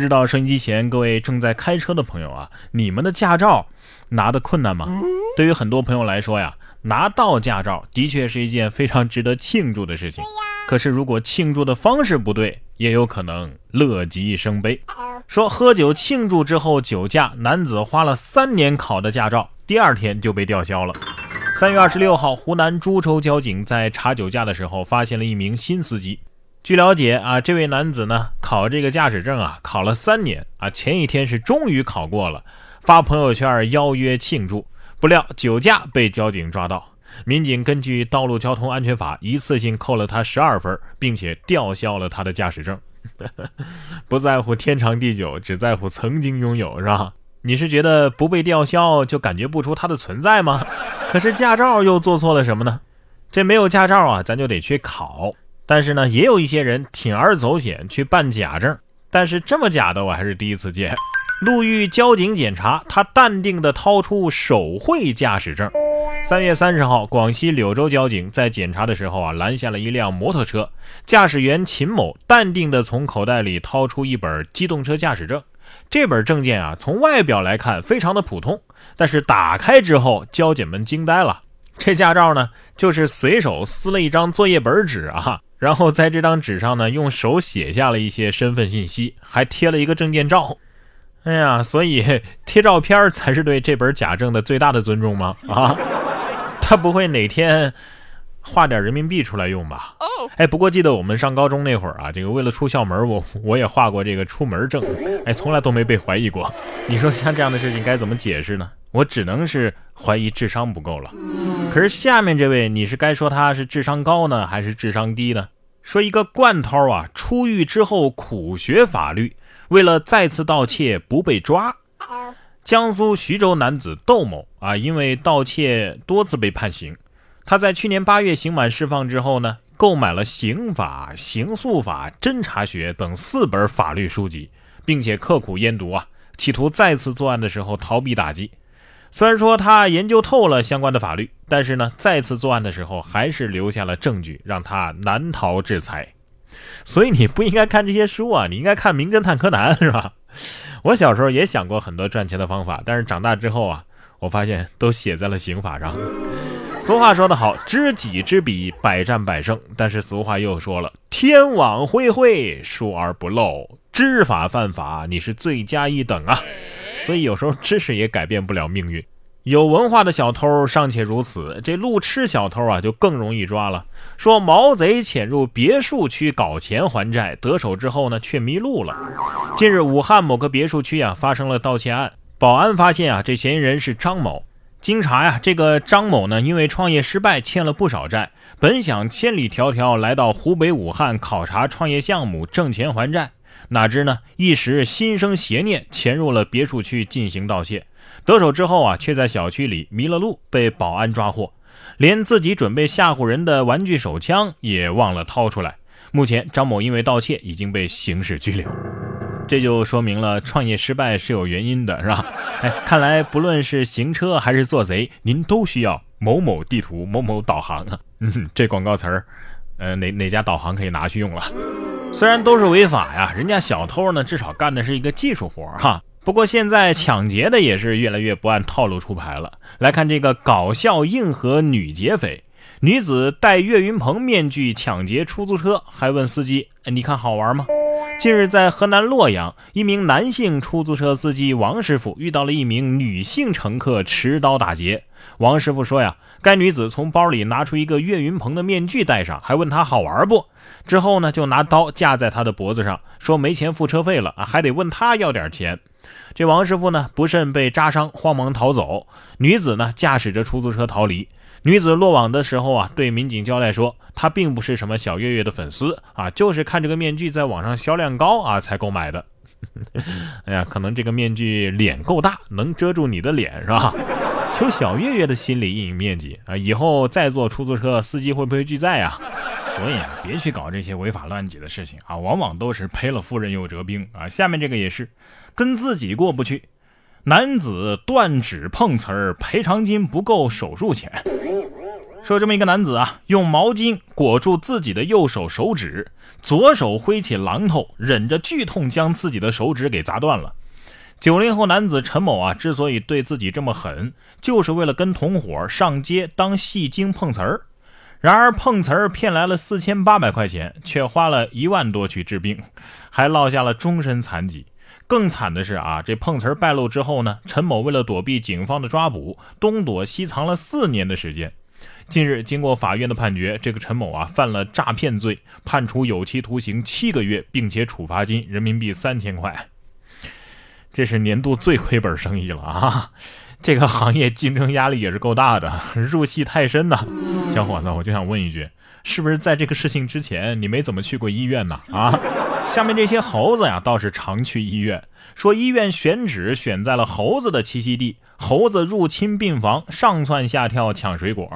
知道收音机前各位正在开车的朋友啊，你们的驾照拿的困难吗？对于很多朋友来说呀，拿到驾照的确是一件非常值得庆祝的事情，可是如果庆祝的方式不对，也有可能乐极生悲。说喝酒庆祝之后酒驾，男子花了3年考的驾照，第二天就被吊销了。3月26号，湖南株洲交警在查酒驾的时候发现了一名新司机。据了解啊，这位男子呢考这个驾驶证啊考了3年啊，前一天是终于考过了，发朋友圈邀约庆祝，不料酒驾被交警抓到。民警根据道路交通安全法一次性扣了他12分，并且吊销了他的驾驶证。不在乎天长地久，只在乎曾经拥有，是吧？你是觉得不被吊销就感觉不出它的存在吗？可是驾照又做错了什么呢？这没有驾照啊，咱就得去考。但是呢，也有一些人铤而走险去办假证，但是这么假的我还是第一次见。路遇交警检查，他淡定地掏出手绘驾驶证。3月30号，广西柳州交警在检查的时候啊，拦下了一辆摩托车，驾驶员秦某淡定地从口袋里掏出一本机动车驾驶证。这本证件啊，从外表来看非常的普通，但是打开之后，交警们惊呆了。这驾照呢，就是随手撕了一张作业本纸啊，然后在这张纸上呢，用手写下了一些身份信息，还贴了一个证件照。哎呀，所以贴照片才是对这本假证的最大的尊重吗？啊，他不会哪天画点人民币出来用吧？哎，不过记得我们上高中那会儿啊，这个为了出校门，我也画过这个出门证，哎，从来都没被怀疑过。你说像这样的事情该怎么解释呢？我只能是怀疑智商不够了。可是下面这位，你是该说他是智商高呢，还是智商低呢？说一个惯偷啊，出狱之后苦学法律，为了再次盗窃不被抓。江苏徐州男子窦某啊，因为盗窃多次被判刑。他在去年8月刑满释放之后呢，购买了刑法、刑诉法、侦查学等4本法律书籍，并且刻苦研读啊，企图再次作案的时候逃避打击。虽然说他研究透了相关的法律，但是呢，再次作案的时候还是留下了证据，让他难逃制裁。所以你不应该看这些书啊，你应该看《名侦探柯南》，是吧？我小时候也想过很多赚钱的方法，但是长大之后啊，我发现都写在了刑法上。俗话说得好，知己知彼，百战百胜。但是俗话又说了，天网恢恢，疏而不漏，知法犯法，你是罪加一等啊。所以有时候知识也改变不了命运。有文化的小偷尚且如此，这路痴小偷啊就更容易抓了。说毛贼潜入别墅区搞钱还债，得手之后呢却迷路了。近日武汉某个别墅区啊发生了盗窃案，保安发现啊这嫌疑人是张某。经查呀，这个张某呢，因为创业失败欠了不少债，本想千里迢迢来到湖北武汉考察创业项目挣钱还债，哪知呢一时心生邪念，潜入了别墅区进行盗窃。得手之后啊，却在小区里迷了路，被保安抓获，连自己准备吓唬人的玩具手枪也忘了掏出来。目前张某因为盗窃已经被刑事拘留。这就说明了创业失败是有原因的，是吧？哎，看来不论是行车还是做贼，您都需要某某地图、某某导航啊。这广告词儿，哪家导航可以拿去用了？虽然都是违法呀，人家小偷呢至少干的是一个技术活哈。不过现在抢劫的也是越来越不按套路出牌了。来看这个搞笑硬核女劫匪，女子戴岳云鹏面具抢劫出租车，还问司机：“你看好玩吗？”近日在河南洛阳，一名男性出租车司机王师傅遇到了一名女性乘客持刀打劫。王师傅说呀，该女子从包里拿出一个岳云鹏的面具戴上，还问他好玩不，之后呢就拿刀架在他的脖子上，说没钱付车费了啊，还得问他要点钱。这王师傅呢不慎被扎伤，慌忙逃走。女子呢驾驶着出租车逃离。女子落网的时候啊，对民警交代说，她并不是什么小岳岳的粉丝啊，就是看这个面具在网上销量高啊才购买的。哎呀，可能这个面具脸够大，能遮住你的脸，是吧？求小岳岳的心理阴影面积啊，以后再坐出租车，司机会不会拒载啊？所以啊，别去搞这些违法乱纪的事情啊，往往都是赔了夫人又折兵啊。下面这个也是，跟自己过不去。男子断指碰瓷儿，赔偿金不够手术钱。说这么一个男子啊，用毛巾裹住自己的右手手指，左手挥起榔头，忍着剧痛将自己的手指给砸断了。90后男子陈某啊，之所以对自己这么狠，就是为了跟同伙上街当戏精碰瓷儿。然而碰瓷儿骗来了4800块钱，却花了1万多去治病，还落下了终身残疾。更惨的是啊，这碰瓷儿败露之后呢，陈某为了躲避警方的抓捕，东躲西藏了4年的时间。近日经过法院的判决，这个陈某啊犯了诈骗罪，判处有期徒刑7个月，并且处罚金人民币3000块。这是年度最亏本生意了啊！这个行业竞争压力也是够大的，入戏太深了。小伙子，我就想问一句，是不是在这个事情之前你没怎么去过医院呢？啊，下面这些猴子呀倒是常去医院，说医院选址选在了猴子的栖息地，猴子入侵病房，上蹿下跳抢水果。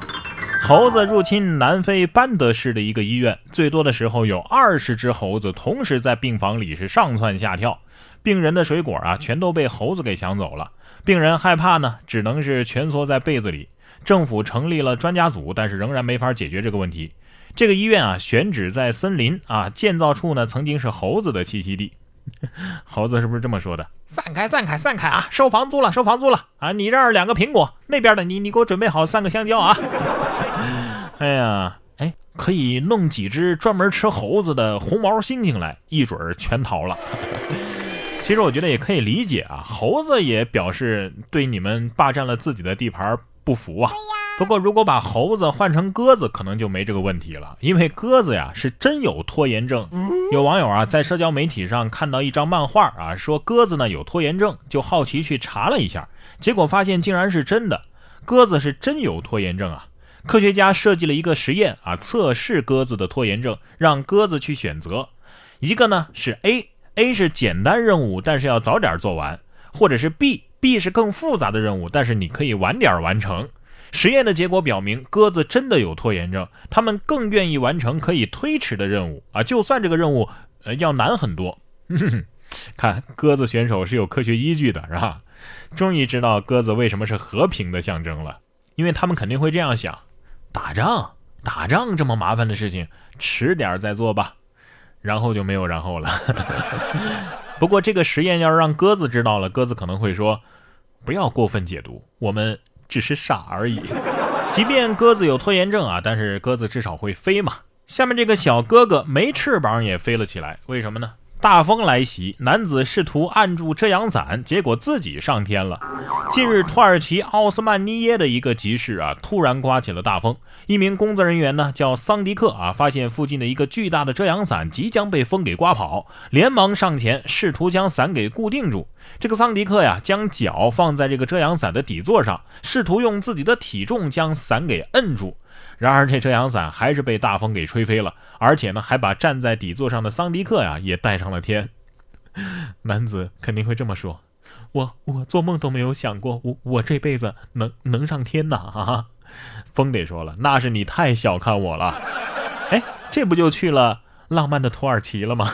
猴子入侵南非班德市的一个医院，最多的时候有20只猴子同时在病房里是上蹿下跳，病人的水果啊全都被猴子给抢走了。病人害怕呢，只能是蜷缩在被子里。政府成立了专家组，但是仍然没法解决这个问题。这个医院啊选址在森林啊，建造处呢曾经是猴子的栖息地。猴子是不是这么说的？散开散开散开啊，收房租了收房租了啊！你这儿2个苹果，那边的你给我准备好3个香蕉啊！哎呀，哎，可以弄几只专门吃猴子的红毛猩猩来，一准儿全逃了。其实我觉得也可以理解啊，猴子也表示对你们霸占了自己的地盘不服啊。不过如果把猴子换成鸽子，可能就没这个问题了，因为鸽子呀是真有拖延症。有网友啊在社交媒体上看到一张漫画啊，说鸽子呢有拖延症，就好奇去查了一下，结果发现竟然是真的，鸽子是真有拖延症啊。科学家设计了一个实验啊，测试鸽子的拖延症，让鸽子去选择一个呢是 A 是简单任务，但是要早点做完，或者是 B 是更复杂的任务，但是你可以晚点完成。实验的结果表明，鸽子真的有拖延症，他们更愿意完成可以推迟的任务啊，就算这个任务要难很多。看，鸽子选手是有科学依据的，是吧？终于知道鸽子为什么是和平的象征了，因为他们肯定会这样想：打仗这么麻烦的事情，迟点再做吧。然后就没有然后了。不过这个实验要是让鸽子知道了，鸽子可能会说：“不要过分解读，我们只是傻而已。”即便鸽子有拖延症啊，但是鸽子至少会飞嘛。下面这个小哥哥没翅膀也飞了起来，为什么呢？大风来袭，男子试图按住遮阳伞，结果自己上天了。近日，土耳其奥斯曼尼耶的一个集市啊，突然刮起了大风。一名工作人员呢，叫桑迪克啊，发现附近的一个巨大的遮阳伞即将被风给刮跑，连忙上前试图将伞给固定住。这个桑迪克呀，将脚放在这个遮阳伞的底座上，试图用自己的体重将伞给摁住。然而这遮阳伞还是被大风给吹飞了，而且呢还把站在底座上的桑迪克呀也带上了天。男子肯定会这么说：我做梦都没有想过我这辈子能上天呐啊！风得说了，那是你太小看我了。哎，这不就去了浪漫的土耳其了吗？